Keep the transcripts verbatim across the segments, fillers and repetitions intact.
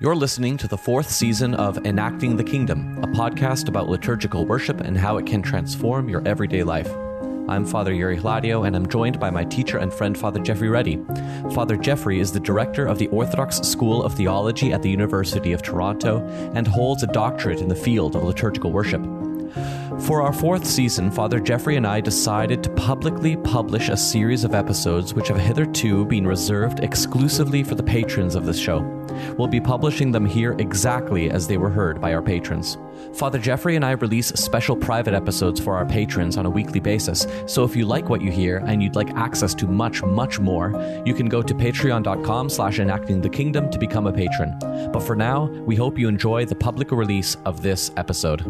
You're listening to the fourth season of Enacting the Kingdom, a podcast about liturgical worship and how it can transform your everyday life. I'm Father Yuri Hladio, and I'm joined by my teacher and friend, Father Jeffrey Reddy. Father Jeffrey is the director of the Orthodox School of Theology at the University of Toronto and holds a doctorate in the field of liturgical worship. For our fourth season, Father Jeffrey and I decided to publicly publish a series of episodes which have hitherto been reserved exclusively for the patrons of this show. We'll be publishing them here exactly as they were heard by our patrons. Father Jeffrey and I release special private episodes for our patrons on a weekly basis, so if you like what you hear and you'd like access to much, much more, you can go to patreon dot com slash enacting the kingdom to become a patron. But for now, we hope you enjoy the public release of this episode.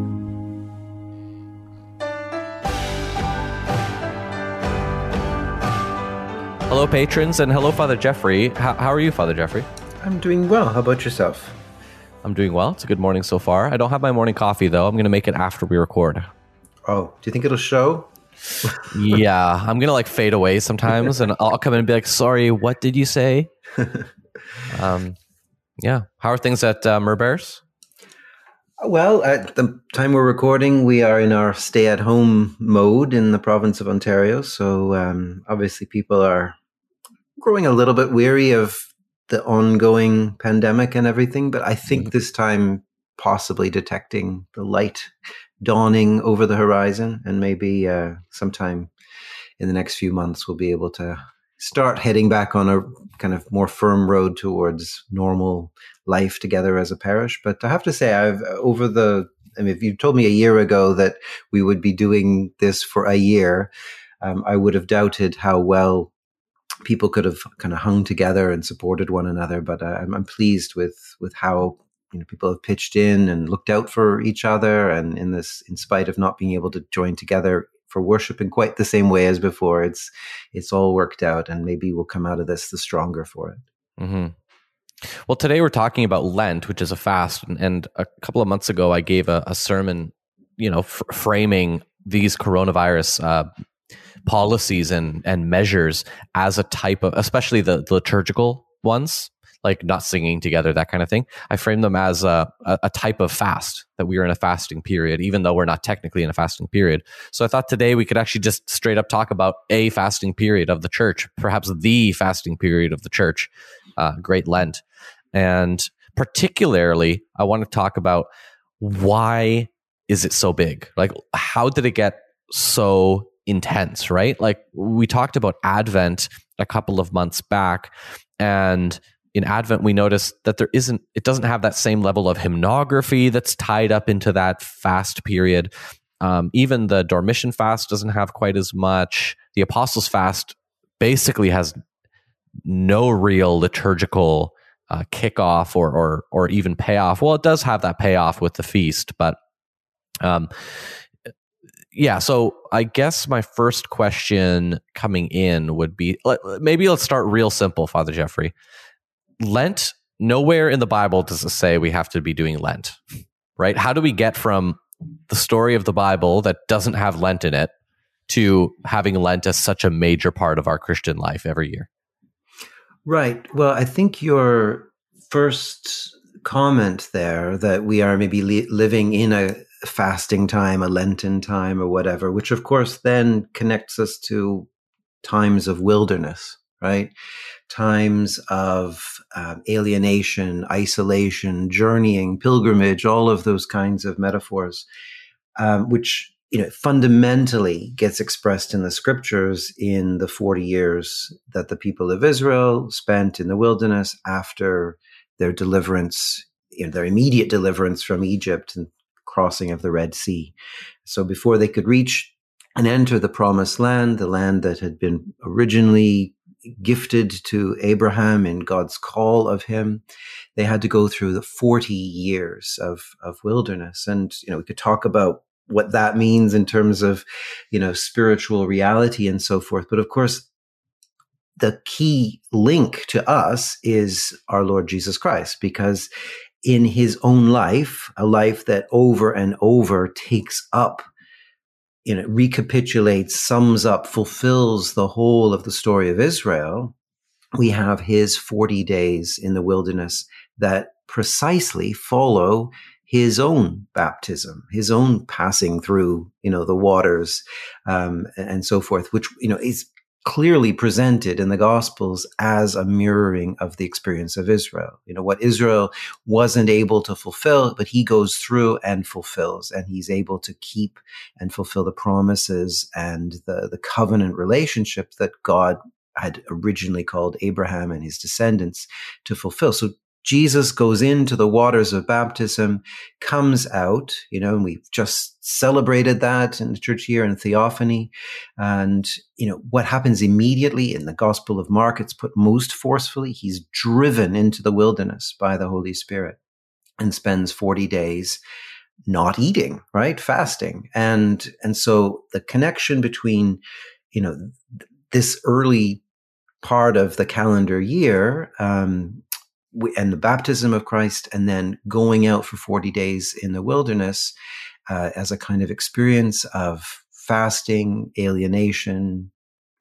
Hello, patrons, and hello, Father Jeffrey. How, how are you, Father Jeffrey? I'm doing well. How about yourself? I'm doing well. It's a good morning so far. I don't have my morning coffee, though. I'm going to make it after we record. Oh, do you think it'll show? Yeah, I'm going to like fade away sometimes, and I'll come in and be like, sorry, what did you say? um, yeah. How are things at uh, Mer-Bears? Well, at the time we're recording, we are in our stay-at-home mode in the province of Ontario. So um, obviously people are growing a little bit weary of the ongoing pandemic and everything. But I think this time possibly detecting the light dawning over the horizon, and maybe uh, sometime in the next few months we'll be able to start heading back on a kind of more firm road towards normal life together as a parish. But I have to say, I've over the, I mean, if you told me a year ago that we would be doing this for a year, um, I would have doubted how well people could have kind of hung together and supported one another. But uh, I'm, I'm pleased with, with how, you know, people have pitched in and looked out for each other. And in this, in spite of not being able to join together for worship in quite the same way as before, it's it's all worked out, and maybe we'll come out of this the stronger for it. Mm-hmm. Well, today we're talking about Lent, which is a fast, and, and a couple of months ago I gave a, a sermon, you know, f- framing these coronavirus uh, policies and and measures as a type of, especially the, the liturgical ones, like not singing together, that kind of thing. I framed them as a, a, a type of fast, that we are in a fasting period, even though we're not technically in a fasting period. So I thought today we could actually just straight up talk about a fasting period of the church, perhaps the fasting period of the church, uh, Great Lent. And particularly, I want to talk about why is it so big? Like, how did it get so intense, right? Like, we talked about Advent a couple of months back, and in Advent, we notice that there isn't, it doesn't have that same level of hymnography that's tied up into that fast period. Um, even the Dormition fast doesn't have quite as much. The Apostles' fast basically has no real liturgical uh, kickoff or, or or even payoff. Well, it does have that payoff with the feast, but um, yeah. So I guess my first question coming in would be, maybe let's start real simple, Father Jeffrey. Lent, nowhere in the Bible does it say we have to be doing Lent, right? How do we get from the story of the Bible that doesn't have Lent in it to having Lent as such a major part of our Christian life every year? Right. Well, I think your first comment there, that we are maybe li- living in a fasting time, a Lenten time or whatever, which of course then connects us to times of wilderness, right? Times of um, alienation, isolation, journeying, pilgrimage, all of those kinds of metaphors, um, which, you know, fundamentally gets expressed in the scriptures in the forty years that the people of Israel spent in the wilderness after their deliverance, you know, their immediate deliverance from Egypt and crossing of the Red Sea. So before they could reach and enter the promised land, the land that had been originally gifted to Abraham in God's call of him, they had to go through the forty years of, of wilderness. And, you know, we could talk about what that means in terms of, you know, spiritual reality and so forth. But of course, the key link to us is our Lord Jesus Christ, because in his own life, a life that over and over takes up, you know, recapitulates, sums up, fulfills the whole of the story of Israel, we have his forty days in the wilderness that precisely follow his own baptism, his own passing through, you know, the waters um, and so forth, which, you know, is clearly presented in the Gospels as a mirroring of the experience of Israel. You know, what Israel wasn't able to fulfill, but he goes through and fulfills, and he's able to keep and fulfill the promises and the, the covenant relationship that God had originally called Abraham and his descendants to fulfill. So Jesus goes into the waters of baptism, comes out, you know, and we've just celebrated that in the church here in Theophany. And, you know, what happens immediately in the Gospel of Mark, it's put most forcefully, he's driven into the wilderness by the Holy Spirit and spends forty days not eating, right? Fasting. And, and so the connection between, you know, th- this early part of the calendar year, um, and the baptism of Christ, and then going out for forty days in the wilderness uh, as a kind of experience of fasting, alienation,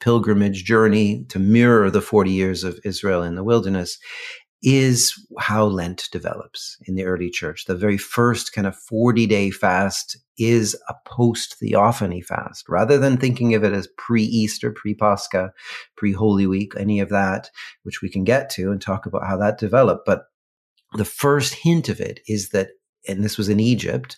pilgrimage journey to mirror the forty years of Israel in the wilderness is how Lent develops in the early church. The very first kind of forty-day fast is a post-Theophany fast. Rather than thinking of it as pre-Easter, pre-Pascha, pre-Holy Week, any of that, which we can get to and talk about how that developed. But the first hint of it is that, and this was in Egypt,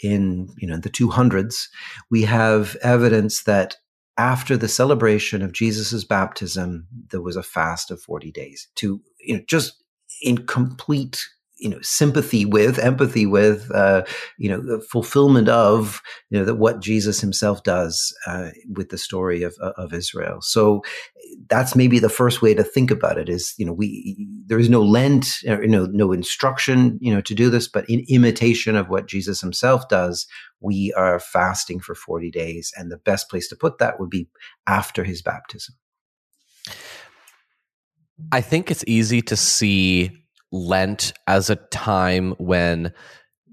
in you know the two hundreds, we have evidence that after the celebration of Jesus's baptism, there was a fast of forty days to you know just in complete, you know, sympathy with, empathy with, uh, you know, fulfillment of, you know, that what Jesus himself does uh, with the story of of Israel. So that's maybe the first way to think about it is, you know, we there is no Lent, you know, no instruction, you know, to do this, but in imitation of what Jesus himself does, we are fasting for forty days. And the best place to put that would be after his baptism. I think it's easy to see Lent as a time when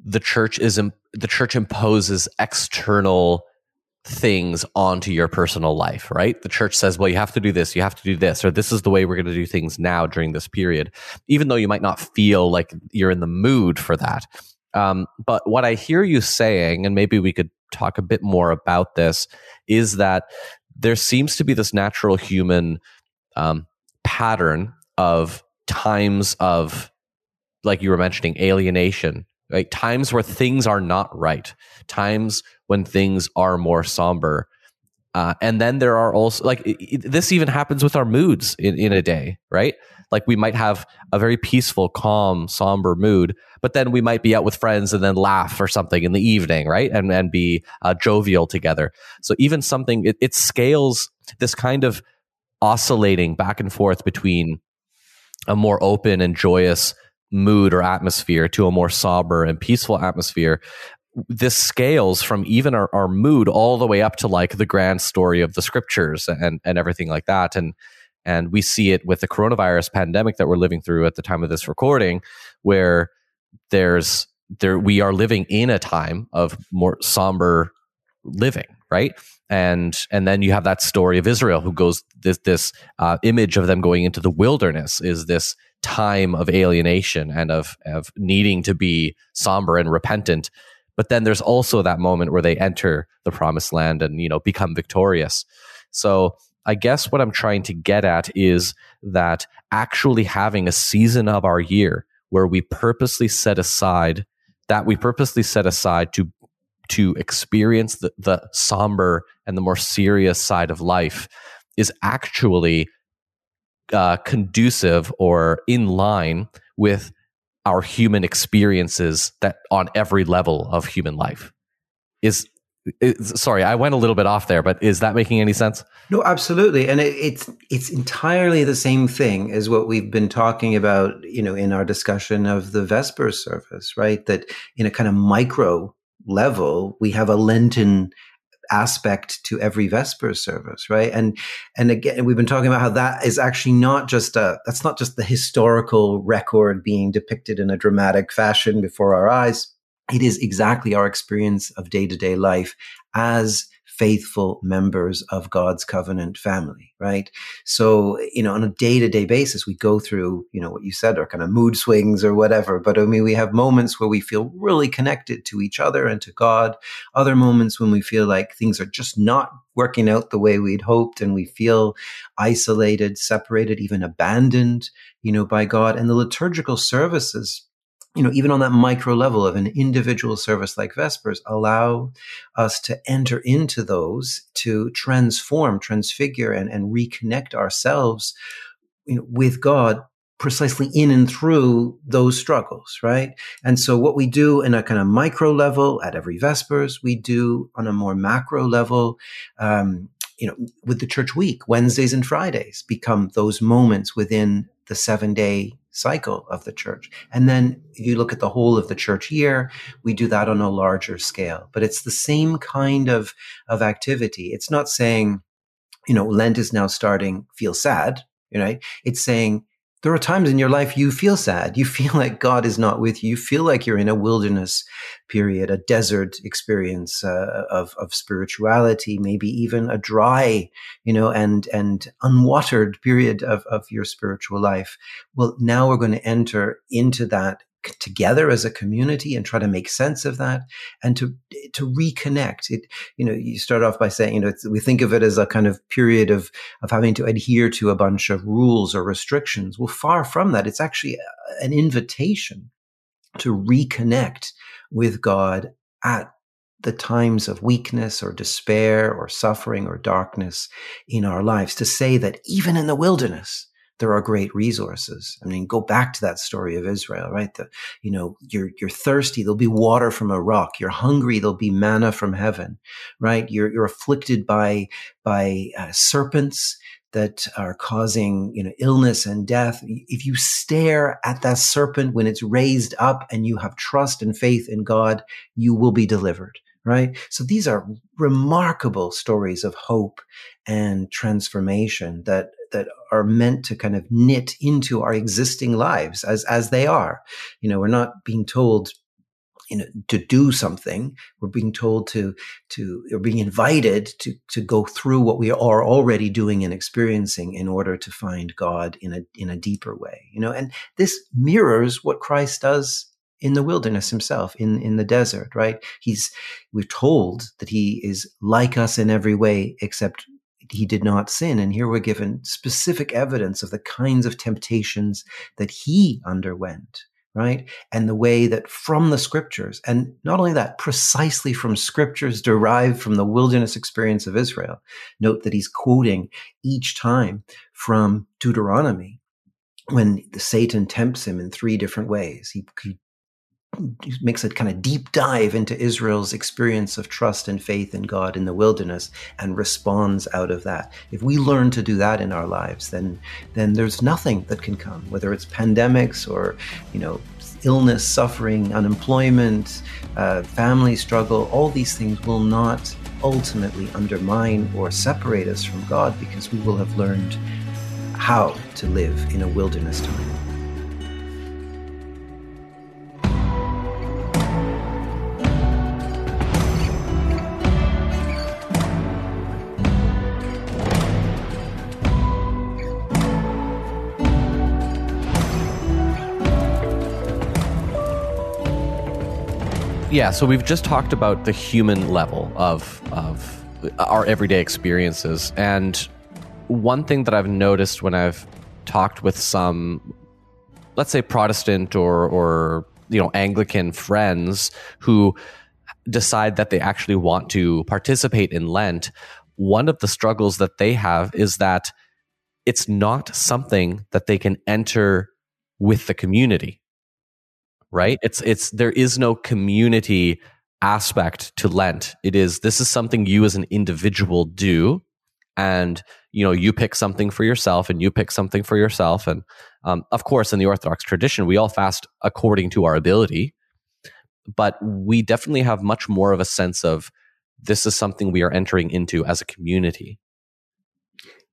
the church is the church imposes external things onto your personal life, right? The church says, well, you have to do this, you have to do this, or this is the way we're going to do things now during this period, even though you might not feel like you're in the mood for that. Um, but what I hear you saying, and maybe we could talk a bit more about this, is that there seems to be this natural human um, pattern of times of, like you were mentioning, alienation, like times where things are not right, times when things are more somber. Uh, and then there are also, like, it, it, this even happens with our moods in, in a day, right? Like we might have a very peaceful, calm, somber mood, but then we might be out with friends and then laugh or something in the evening, right? And and be uh, jovial together. So even something, it, it scales this kind of oscillating back and forth between a more open and joyous mood or atmosphere to a more sober and peaceful atmosphere. This scales from even our, our mood all the way up to like the grand story of the scriptures and, and everything like that. And, and we see it with the coronavirus pandemic that we're living through at the time of this recording, where there's there, we are living in a time of more somber living, right? And and then you have that story of Israel who goes, this this uh, image of them going into the wilderness is this time of alienation and of of needing to be somber and repentant. But then there's also that moment where they enter the promised land and, you know, become victorious. So I guess what I'm trying to get at is that actually having a season of our year where we purposely set aside, that we purposely set aside to to experience the, the somber and the more serious side of life is actually uh, conducive or in line with our human experiences that on every level of human life is, is sorry, I went a little bit off there, but is that making any sense? No, absolutely. And it, it's, it's entirely the same thing as what we've been talking about, you know, in our discussion of the Vespers service, right? That in a kind of micro level, we have a Lenten aspect to every Vespers service, right? And and again, we've been talking about how that is actually not just a, that's not just the historical record being depicted in a dramatic fashion before our eyes. It is exactly our experience of day-to-day life as faithful members of God's covenant family, right? So, you know, on a day-to-day basis, we go through, you know, what you said are kind of mood swings or whatever. But I mean, we have moments where we feel really connected to each other and to God. Other moments when we feel like things are just not working out the way we'd hoped, and we feel isolated, separated, even abandoned, you know, by God. And the liturgical services, you know, even on that micro level of an individual service like Vespers, allow us to enter into those, to transform, transfigure, and, and reconnect ourselves, you know, with God, precisely in and through those struggles, right? And so what we do in a kind of micro level at every Vespers, we do on a more macro level, um, you know, with the church week. Wednesdays and Fridays become those moments within the seven-day cycle of the church. And then if you look at the whole of the church year, we do that on a larger scale. But it's the same kind of, of activity. It's not saying, you know, Lent is now starting, feel sad, you know? It's saying, there are times in your life you feel sad. You feel like God is not with you. You feel like you're in a wilderness period, a desert experience uh, of, of spirituality, maybe even a dry, you know, and, and unwatered period of, of your spiritual life. Well, now we're going to enter into that together as a community and try to make sense of that and to to reconnect it. You know, you start off by saying, you know, it's, we think of it as a kind of period of of having to adhere to a bunch of rules or restrictions. Well, far from that. It's actually an invitation to reconnect with God at the times of weakness or despair or suffering or darkness in our lives, to say that even in the wilderness, there are great resources. I mean, go back to that story of Israel, right? The, you know, you're, you're thirsty, there'll be water from a rock. You're hungry, there'll be manna from heaven, right? You're, you're afflicted by, by uh, serpents that are causing, you know, illness and death. If you stare at that serpent when it's raised up and you have trust and faith in God, you will be delivered, right? So these are remarkable stories of hope and transformation that that are meant to kind of knit into our existing lives as, as they are. You know, we're not being told, you know, to do something. We're being told to, to, or being invited to, to go through what we are already doing and experiencing in order to find God in a, in a deeper way, you know, and this mirrors what Christ does in the wilderness himself, in, in the desert, right? He's, we're told that he is like us in every way except he did not sin. And here we're given specific evidence of the kinds of temptations that he underwent, right? And the way that from the scriptures, and not only that, precisely from scriptures derived from the wilderness experience of Israel. Note that he's quoting each time from Deuteronomy when Satan tempts him in three different ways. He, he makes a kind of deep dive into Israel's experience of trust and faith in God in the wilderness and responds out of that. If we learn to do that in our lives, then then there's nothing that can come, whether it's pandemics or, you know, illness, suffering, unemployment, uh, family struggle. All these things will not ultimately undermine or separate us from God, because we will have learned how to live in a wilderness time. Yeah, so we've just talked about the human level of of our everyday experiences. And one thing that I've noticed when I've talked with some, let's say, Protestant or, or you know, Anglican friends who decide that they actually want to participate in Lent, one of the struggles that they have is that it's not something that they can enter with the community. Right? It's, it's, there is no community aspect to Lent. It is, this is something you as an individual do. And, you know, you pick something for yourself and you pick something for yourself. And, um, of course, in the Orthodox tradition, we all fast according to our ability, but we definitely have much more of a sense of this is something we are entering into as a community.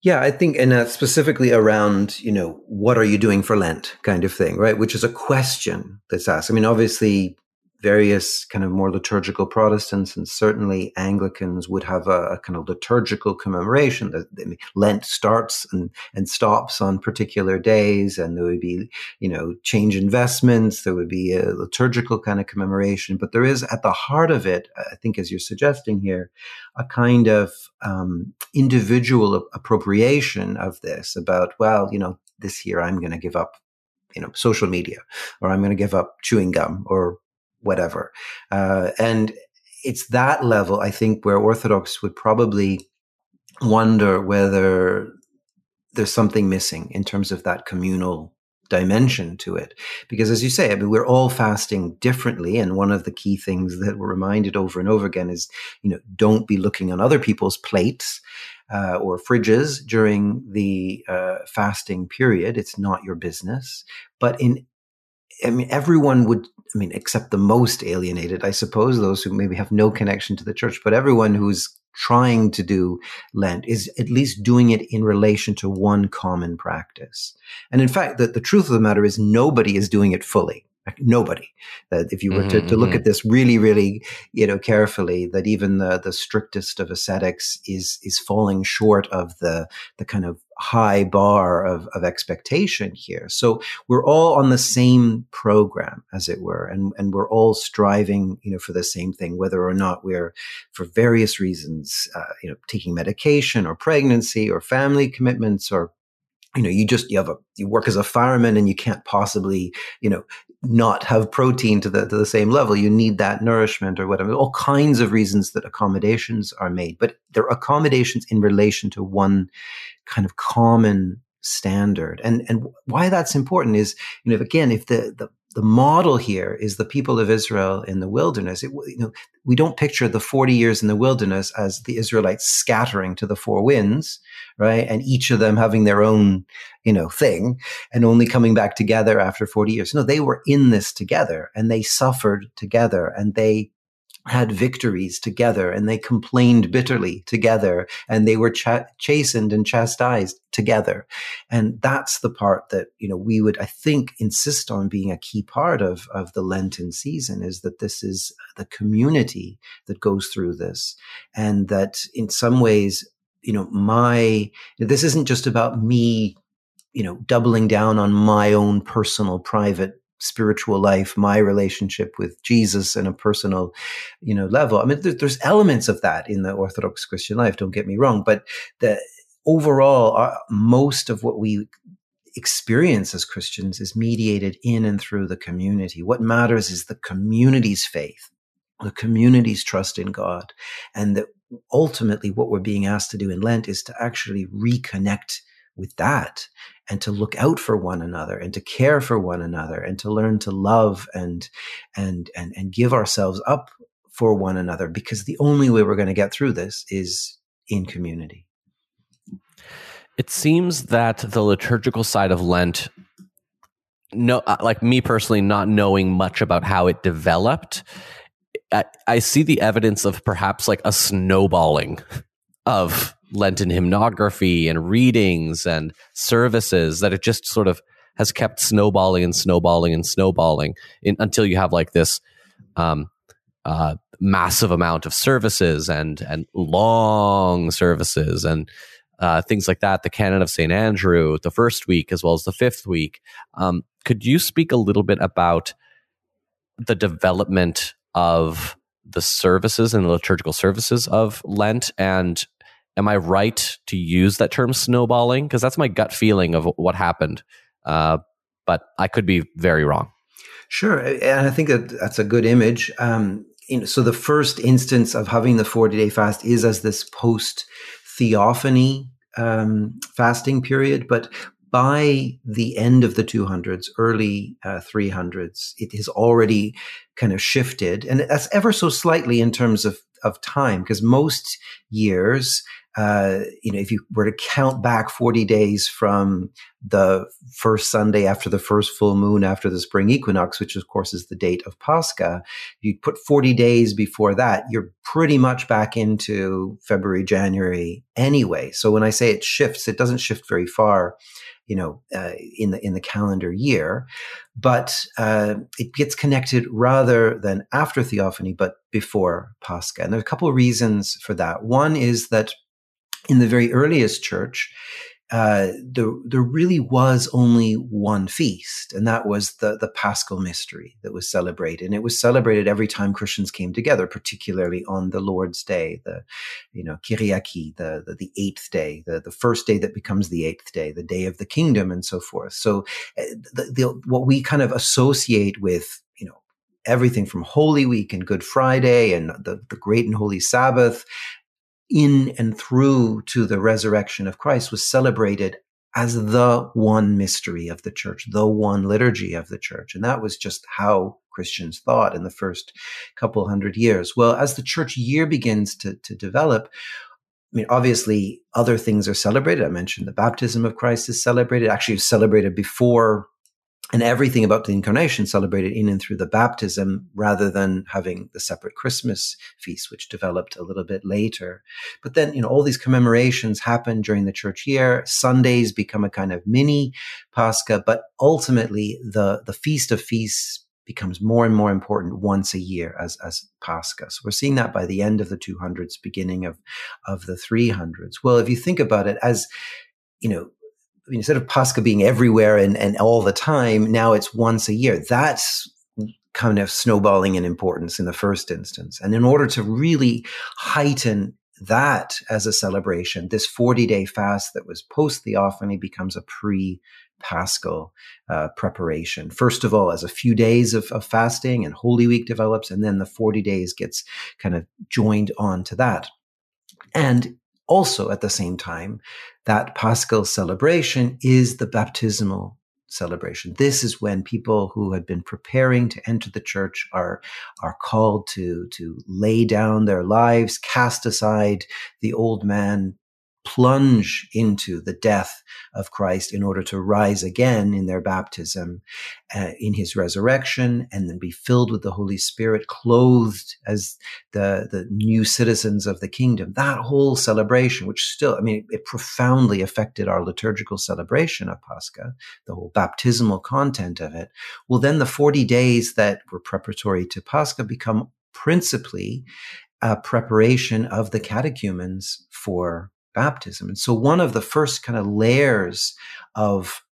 Yeah, I think, and uh, specifically around, you know, what are you doing for Lent kind of thing, right? Which is a question that's asked. I mean, obviously, various kind of more liturgical Protestants and certainly Anglicans would have a, a kind of liturgical commemoration. That Lent starts and, and stops on particular days, and there would be, you know, change investments. There would be a liturgical kind of commemoration, but there is at the heart of it, I think, as you're suggesting here, a kind of um, individual appropriation of this about, well, you know, this year I'm going to give up, you know, social media, or I'm going to give up chewing gum, or whatever. Uh, and it's that level, I think, where Orthodox would probably wonder whether there's something missing in terms of that communal dimension to it. Because as you say, I mean, we're all fasting differently. And one of the key things that we're reminded over and over again is, you know, don't be looking on other people's plates uh, or fridges during the uh, fasting period. It's not your business. But in, I mean, everyone would, I mean, except the most alienated, I suppose, those who maybe have no connection to the church, but everyone who's trying to do Lent is at least doing it in relation to one common practice. And in fact, the, the truth of the matter is nobody is doing it fully. Like nobody. That if you were mm-hmm, to, to look mm-hmm. at this really, really, you know, carefully, that even the, the strictest of ascetics is is falling short of the the kind of high bar of, of expectation here. So we're all on the same program, as it were, and, and we're all striving, you know, for the same thing, whether or not we're, for various reasons, uh, you know, taking medication or pregnancy or family commitments or, you know, you just, you have a, you work as a fireman and you can't possibly, you know, not have protein to the to the same level. You need that nourishment or whatever. All kinds of reasons that accommodations are made, but they're accommodations in relation to one kind of common standard. And and why that's important is, you know, again, if the the the model here is the people of Israel in the wilderness. It, you know, we don't picture the forty years in the wilderness as the Israelites scattering to the four winds, right? And each of them having their own, you know, thing and only coming back together after forty years. No, they were in this together and they suffered together and they had victories together and they complained bitterly together and they were ch- chastened and chastised together. And that's the part that, you know, we would, I think, insist on being a key part of, of the Lenten season, is that this is the community that goes through this. And that in some ways, you know, my, this isn't just about me, you know, doubling down on my own personal private spiritual life, my relationship with Jesus in a personal, you know, level. I mean, there, there's elements of that in the Orthodox Christian life, don't get me wrong, but the overall, uh, most of what we experience as Christians is mediated in and through the community. What matters is the community's faith, the community's trust in God, and that ultimately what we're being asked to do in Lent is to actually reconnect with that, and to look out for one another, and to care for one another, and to learn to love and and and and give ourselves up for one another, because the only way we're going to get through this is in community. It seems that the liturgical side of Lent, no, like me personally, not knowing much about how it developed, I, I see the evidence of perhaps like a snowballing of Lenten hymnography and readings and services, that it just sort of has kept snowballing and snowballing and snowballing in, until you have like this um, uh, massive amount of services and and long services and uh, things like that. The Canon of Saint Andrew, the first week as well as the fifth week. Um, could you speak a little bit about the development of the services and the liturgical services of Lent, and am I right to use that term snowballing? Because that's my gut feeling of what happened, uh, but I could be very wrong. Sure, and I think that that's a good image. Um, you know, so the first instance of having the forty-day fast is as this post-Theophany um, fasting period, but by the end of the two hundreds, early uh, three hundreds, it has already kind of shifted, and that's ever so slightly in terms of, of time, because most years uh, you know, if you were to count back forty days from the first Sunday after the first full moon after the spring equinox, which of course is the date of Pascha, you put forty days before that, you're pretty much back into February, January anyway. So when I say it shifts, it doesn't shift very far, you know, uh, in the in the calendar year, but uh, it gets connected rather than after Theophany, but before Pascha. And there are a couple of reasons for that. One is that in the very earliest church, Uh, there, there really was only one feast, and that was the, the Paschal mystery that was celebrated. And it was celebrated every time Christians came together, particularly on the Lord's Day, the, you know, Kiriaki, the, the, the eighth day, the, the first day that becomes the eighth day, the day of the kingdom, and so forth. So the, the, what we kind of associate with, you know, everything from Holy Week and Good Friday and the, the Great and Holy Sabbath, in and through to the resurrection of Christ, was celebrated as the one mystery of the church, the one liturgy of the church. And that was just how Christians thought in the first couple hundred years. Well, as the church year begins to, to develop, I mean, obviously other things are celebrated. I mentioned the baptism of Christ is celebrated, actually celebrated before, and everything about the incarnation celebrated in and through the baptism, rather than having the separate Christmas feast, which developed a little bit later. But then, you know, all these commemorations happen during the church year. Sundays become a kind of mini Pascha, but ultimately the, the Feast of Feasts becomes more and more important once a year as, as Pascha. So we're seeing that by the end of the two hundreds, beginning of, of the three hundreds. Well, if you think about it as, you know, I mean, instead of Pascha being everywhere and, and all the time, now it's once a year. That's kind of snowballing in importance in the first instance. And in order to really heighten that as a celebration, this forty-day fast that was post-Theophany becomes a pre-Paschal uh, preparation. First of all, as a few days of, of fasting, and Holy Week develops, and then the forty days gets kind of joined on to that. And also at the same time, that Paschal celebration is the baptismal celebration. This is when people who had been preparing to enter the church are, are called to, to lay down their lives, cast aside the old man, plunge into the death of Christ in order to rise again in their baptism, uh, in his resurrection, and then be filled with the Holy Spirit, clothed as the, the new citizens of the kingdom. That whole celebration, which still, I mean, it profoundly affected our liturgical celebration of Pascha, the whole baptismal content of it. Well, then the forty days that were preparatory to Pascha become principally a preparation of the catechumens for baptism. And so one of the first kind of layers of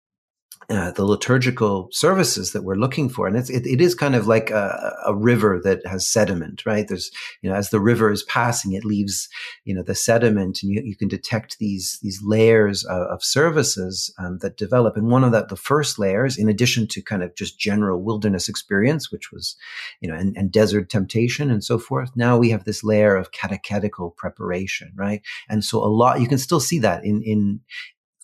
uh, the liturgical services that we're looking for, and it's, it, it is kind of like a, a river that has sediment, right? There's, you know, as the river is passing, it leaves, you know, the sediment, and you, you can detect these, these layers of, of services um, that develop. And one of that, the first layers, in addition to kind of just general wilderness experience, which was, you know, and, and desert temptation and so forth. Now we have this layer of catechetical preparation, right? And so a lot, you can still see that in, in,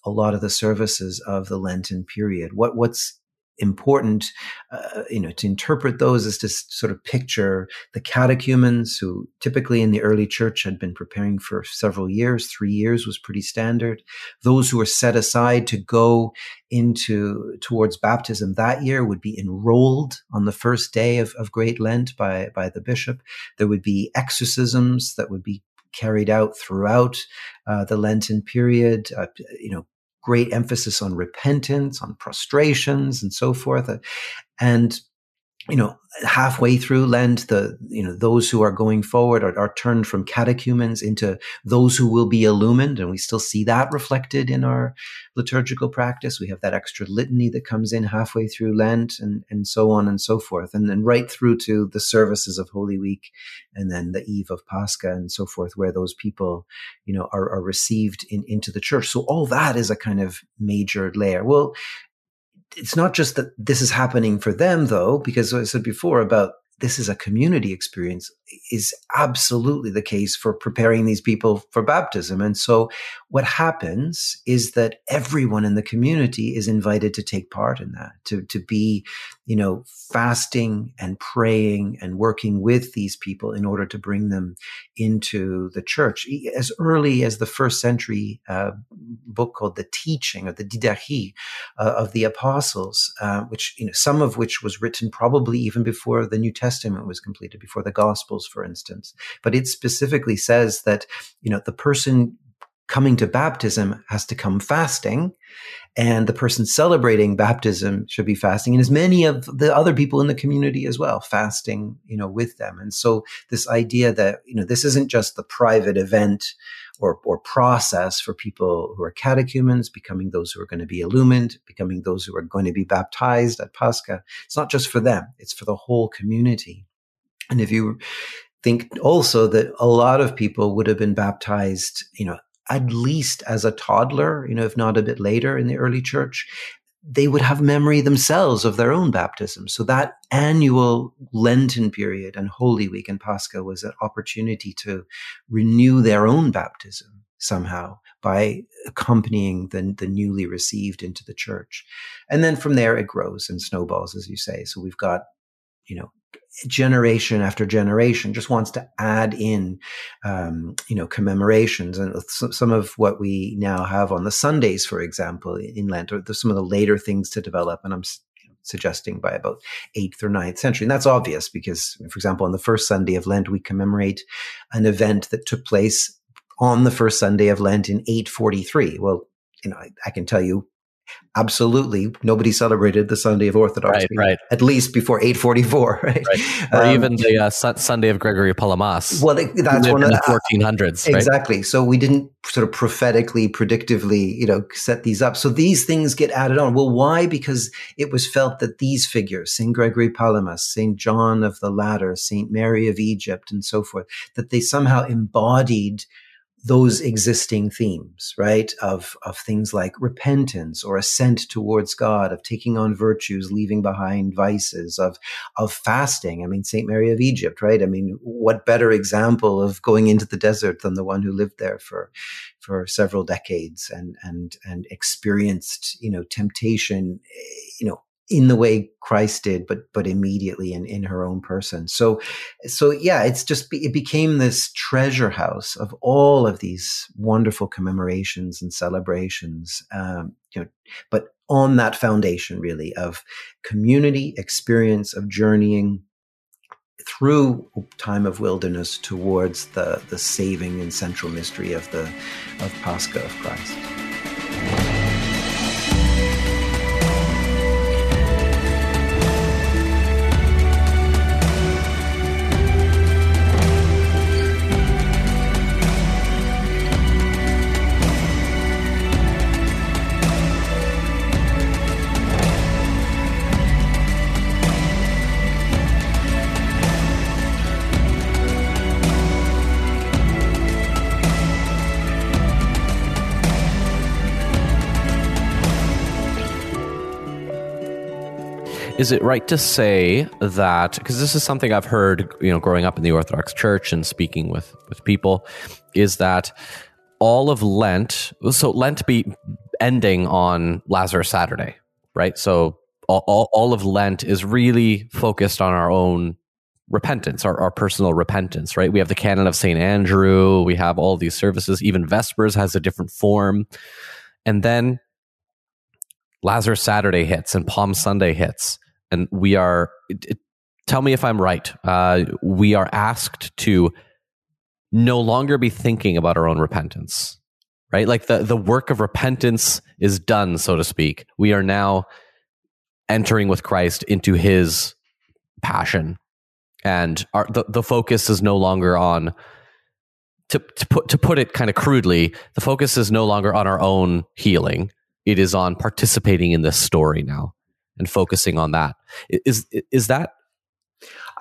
a lot of the services of the Lenten period. What, what's important, uh, you know, to interpret those is to sort of picture the catechumens, who typically in the early church had been preparing for several years. Three years was pretty standard. Those who were set aside to go into towards baptism that year would be enrolled on the first day of, of Great Lent by, by the bishop. There would be exorcisms that would be carried out throughout uh, the Lenten period, uh, you know, great emphasis on repentance, on prostrations, and so forth. And, you know, halfway through Lent, the, you know, those who are going forward are, are turned from catechumens into those who will be illumined. And we still see that reflected in our liturgical practice. We have that extra litany that comes in halfway through Lent, and, and so on and so forth. And then right through to the services of Holy Week, and then the eve of Pascha and so forth, where those people, you know, are, are received in, into the church. So all that is a kind of major layer. Well, it's not just that this is happening for them, though, because as I said before about this is a community experience, is absolutely the case for preparing these people for baptism. And so what happens is that everyone in the community is invited to take part in that, to, to be you know, fasting and praying and working with these people in order to bring them into the church. As early as the first century, uh, book called The Teaching, or the Didache, uh, of the Apostles, uh, which, you know, some of which was written probably even before the New Testament was completed, before the Gospels, for instance. But it specifically says that, you know, the person coming to baptism has to come fasting, and the person celebrating baptism should be fasting, and as many of the other people in the community as well, fasting, you know, with them. And so this idea that, you know, this isn't just the private event or, or process for people who are catechumens, becoming those who are going to be illumined, becoming those who are going to be baptized at Pascha. It's not just for them. It's for the whole community. And if you think also that a lot of people would have been baptized, you know, at least as a toddler, you know, if not a bit later in the early church, they would have memory themselves of their own baptism. So that annual Lenten period and Holy Week and Pascha was an opportunity to renew their own baptism somehow by accompanying the, the newly received into the church. And then from there, it grows and snowballs, as you say. So we've got, you know, generation after generation just wants to add in, um, you know, commemorations. And some of what we now have on the Sundays, for example, in Lent, or some of the later things to develop. And I'm suggesting by about eighth or ninth century. And that's obvious because, for example, on the first Sunday of Lent, we commemorate an event that took place on the first Sunday of Lent in eight forty-three. Well, you know, I, I can tell you, absolutely, nobody celebrated the Sunday of Orthodoxy, right, right. at least before eight forty-four, right? right. Or um, even the uh, su- Sunday of Gregory Palamas. Well, that's one of the fourteen hundreds, right? Exactly. So we didn't sort of prophetically, predictively, you know, set these up. So these things get added on. Well, why? Because it was felt that these figures, Saint Gregory Palamas, Saint John of the Ladder, Saint Mary of Egypt, and so forth, that they somehow embodied those existing themes, right, of of things like repentance or ascent towards God, of taking on virtues, leaving behind vices, of of fasting. I mean, Saint Mary of Egypt, right? I mean, what better example of going into the desert than the one who lived there for for several decades and and and experienced, you know, temptation, you know, in the way Christ did, but but immediately in, in her own person. So, so yeah, it's just, it became this treasure house of all of these wonderful commemorations and celebrations, um, you know, but on that foundation really of community experience, of journeying through time of wilderness towards the, the saving and central mystery of the of Pascha of Christ. Is it right to say that, because this is something I've heard, you know, growing up in the Orthodox Church and speaking with, with people, is that all of Lent, so Lent be ending on Lazarus Saturday, right? So all, all, all of Lent is really focused on our own repentance, our, our personal repentance, right? We have the Canon of Saint Andrew, we have all these services, even Vespers has a different form. And then Lazarus Saturday hits and Palm Sunday hits. And we are, tell me if I'm right, uh, we are asked to no longer be thinking about our own repentance, right? Like the, the work of repentance is done, so to speak. We are now entering with Christ into his passion. And our, the, the focus is no longer on, to, to, put, to put it kind of crudely, the focus is no longer on our own healing. It is on participating in this story now. And focusing on that. Is is that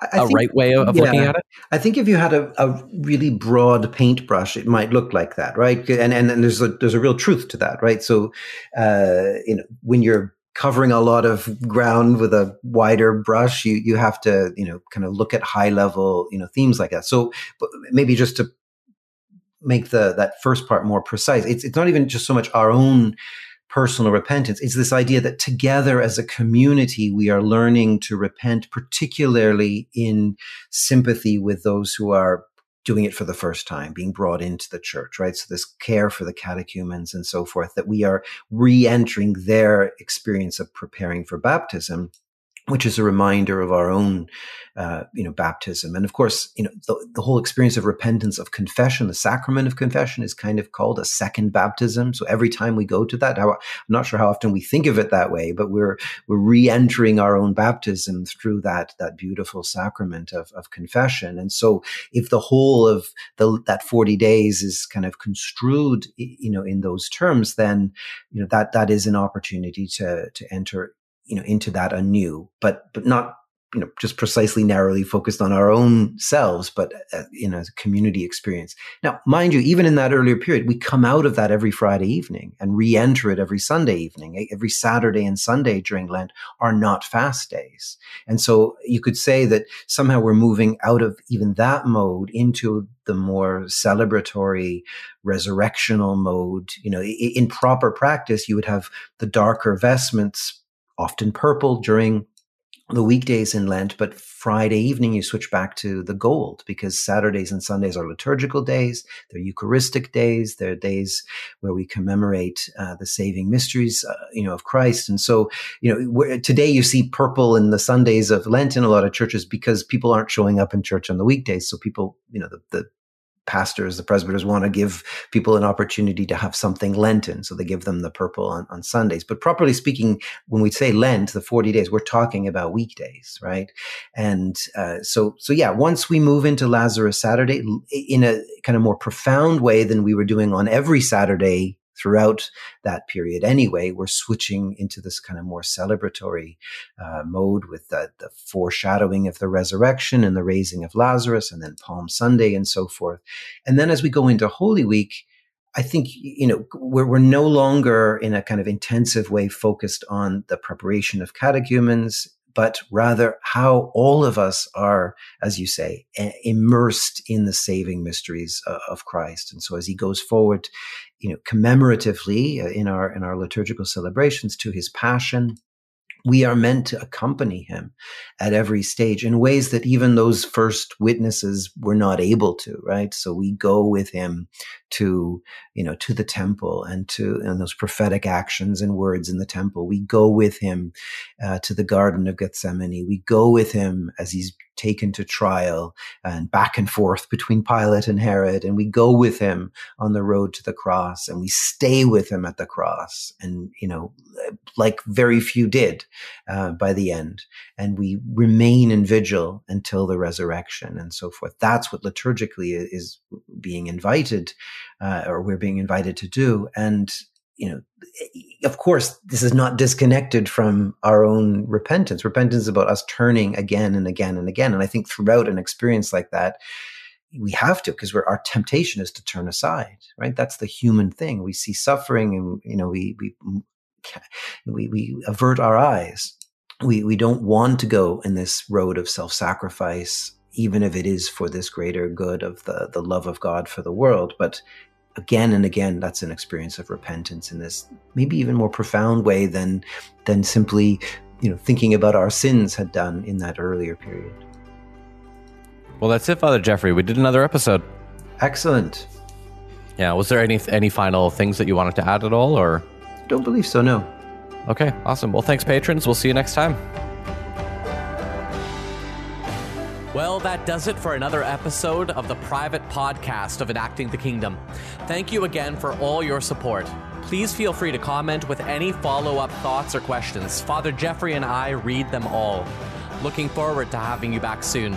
a I think, right way of yeah, looking at it? I think if you had a, a really broad paintbrush, it might look like that, right? And and, and there's a there's a real truth to that, right? So, uh, you know, when you're covering a lot of ground with a wider brush, you you have to, you know, kind of look at high level, you know, themes like that. So, but maybe just to make the that first part more precise, it's it's not even just so much our own personal repentance. It's this idea that together as a community, we are learning to repent, particularly in sympathy with those who are doing it for the first time, being brought into the church, right? So this care for the catechumens and so forth, that we are re-entering their experience of preparing for baptism, which is a reminder of our own, uh, you know, baptism. And of course, you know, the, the whole experience of repentance, of confession, the sacrament of confession is kind of called a second baptism. So every time we go to that, how, I'm not sure how often we think of it that way, but we're, we're re-entering our own baptism through that, that beautiful sacrament of, of confession. And so if the whole of the, that forty days is kind of construed, you know, in those terms, then, you know, that, that is an opportunity to, to enter, you know, into that anew, but, but not, you know, just precisely narrowly focused on our own selves, but uh, in a community experience. Now, mind you, even in that earlier period, we come out of that every Friday evening and re-enter it every Sunday evening. Every Saturday and Sunday during Lent are not fast days. And so you could say that somehow we're moving out of even that mode into the more celebratory, resurrectional mode. You know, in proper practice, you would have the darker vestments, often purple during the weekdays in Lent, but Friday evening you switch back to the gold, because Saturdays and Sundays are liturgical days, they're Eucharistic days, they're days where we commemorate uh, the saving mysteries, uh, you know, of Christ. And so, you know, we're, today you see purple in the Sundays of Lent in a lot of churches because people aren't showing up in church on the weekdays. So people, you know, the, the pastors, the presbyters want to give people an opportunity to have something Lenten. So they give them the purple on, on Sundays. But properly speaking, when we say Lent, the forty days, we're talking about weekdays, right? And uh, so, so yeah, once we move into Lazarus Saturday in a kind of more profound way than we were doing on every Saturday throughout that period anyway, we're switching into this kind of more celebratory uh, mode with the, the foreshadowing of the resurrection and the raising of Lazarus, and then Palm Sunday and so forth. And then as we go into Holy Week, I think, you know, we're, we're no longer in a kind of intensive way focused on the preparation of catechumens, but rather how all of us are, as you say, immersed in the saving mysteries of Christ. And so as he goes forward, you know, commemoratively in our, in our liturgical celebrations to his passion, we are meant to accompany him at every stage in ways that even those first witnesses were not able to, right? So we go with him to, you know, to the temple and to, and those prophetic actions and words in the temple. We go with him uh, to the Garden of Gethsemane. We go with him as he's taken to trial and back and forth between Pilate and Herod. And we go with him on the road to the cross, and we stay with him at the cross. And, you know, like very few did uh, by the end. And we remain in vigil until the resurrection and so forth. That's what liturgically is being invited, uh, or we're being invited to do. And, you know, of course, this is not disconnected from our own repentance. Repentance is about us turning again and again and again. And I think throughout an experience like that, we have to, because we're, our temptation is to turn aside, right? That's the human thing. We see suffering and, you know, we, we, we, we avert our eyes. We, we don't want to go in this road of self-sacrifice, even if it is for this greater good of the, the love of God for the world. But again and again, that's an experience of repentance in this maybe even more profound way than, than simply, you know, thinking about our sins had done in that earlier period. Well, that's it, Father Jeffrey. We did another episode. Excellent. Yeah. Was there any, any final things that you wanted to add at all, or? Don't believe so, no. Okay, awesome. Well, thanks, patrons. We'll see you next time. Well, that does it for another episode of the private podcast of Enacting the Kingdom. Thank you again for all your support. Please feel free to comment with any follow-up thoughts or questions. Father Jeffrey and I read them all. Looking forward to having you back soon.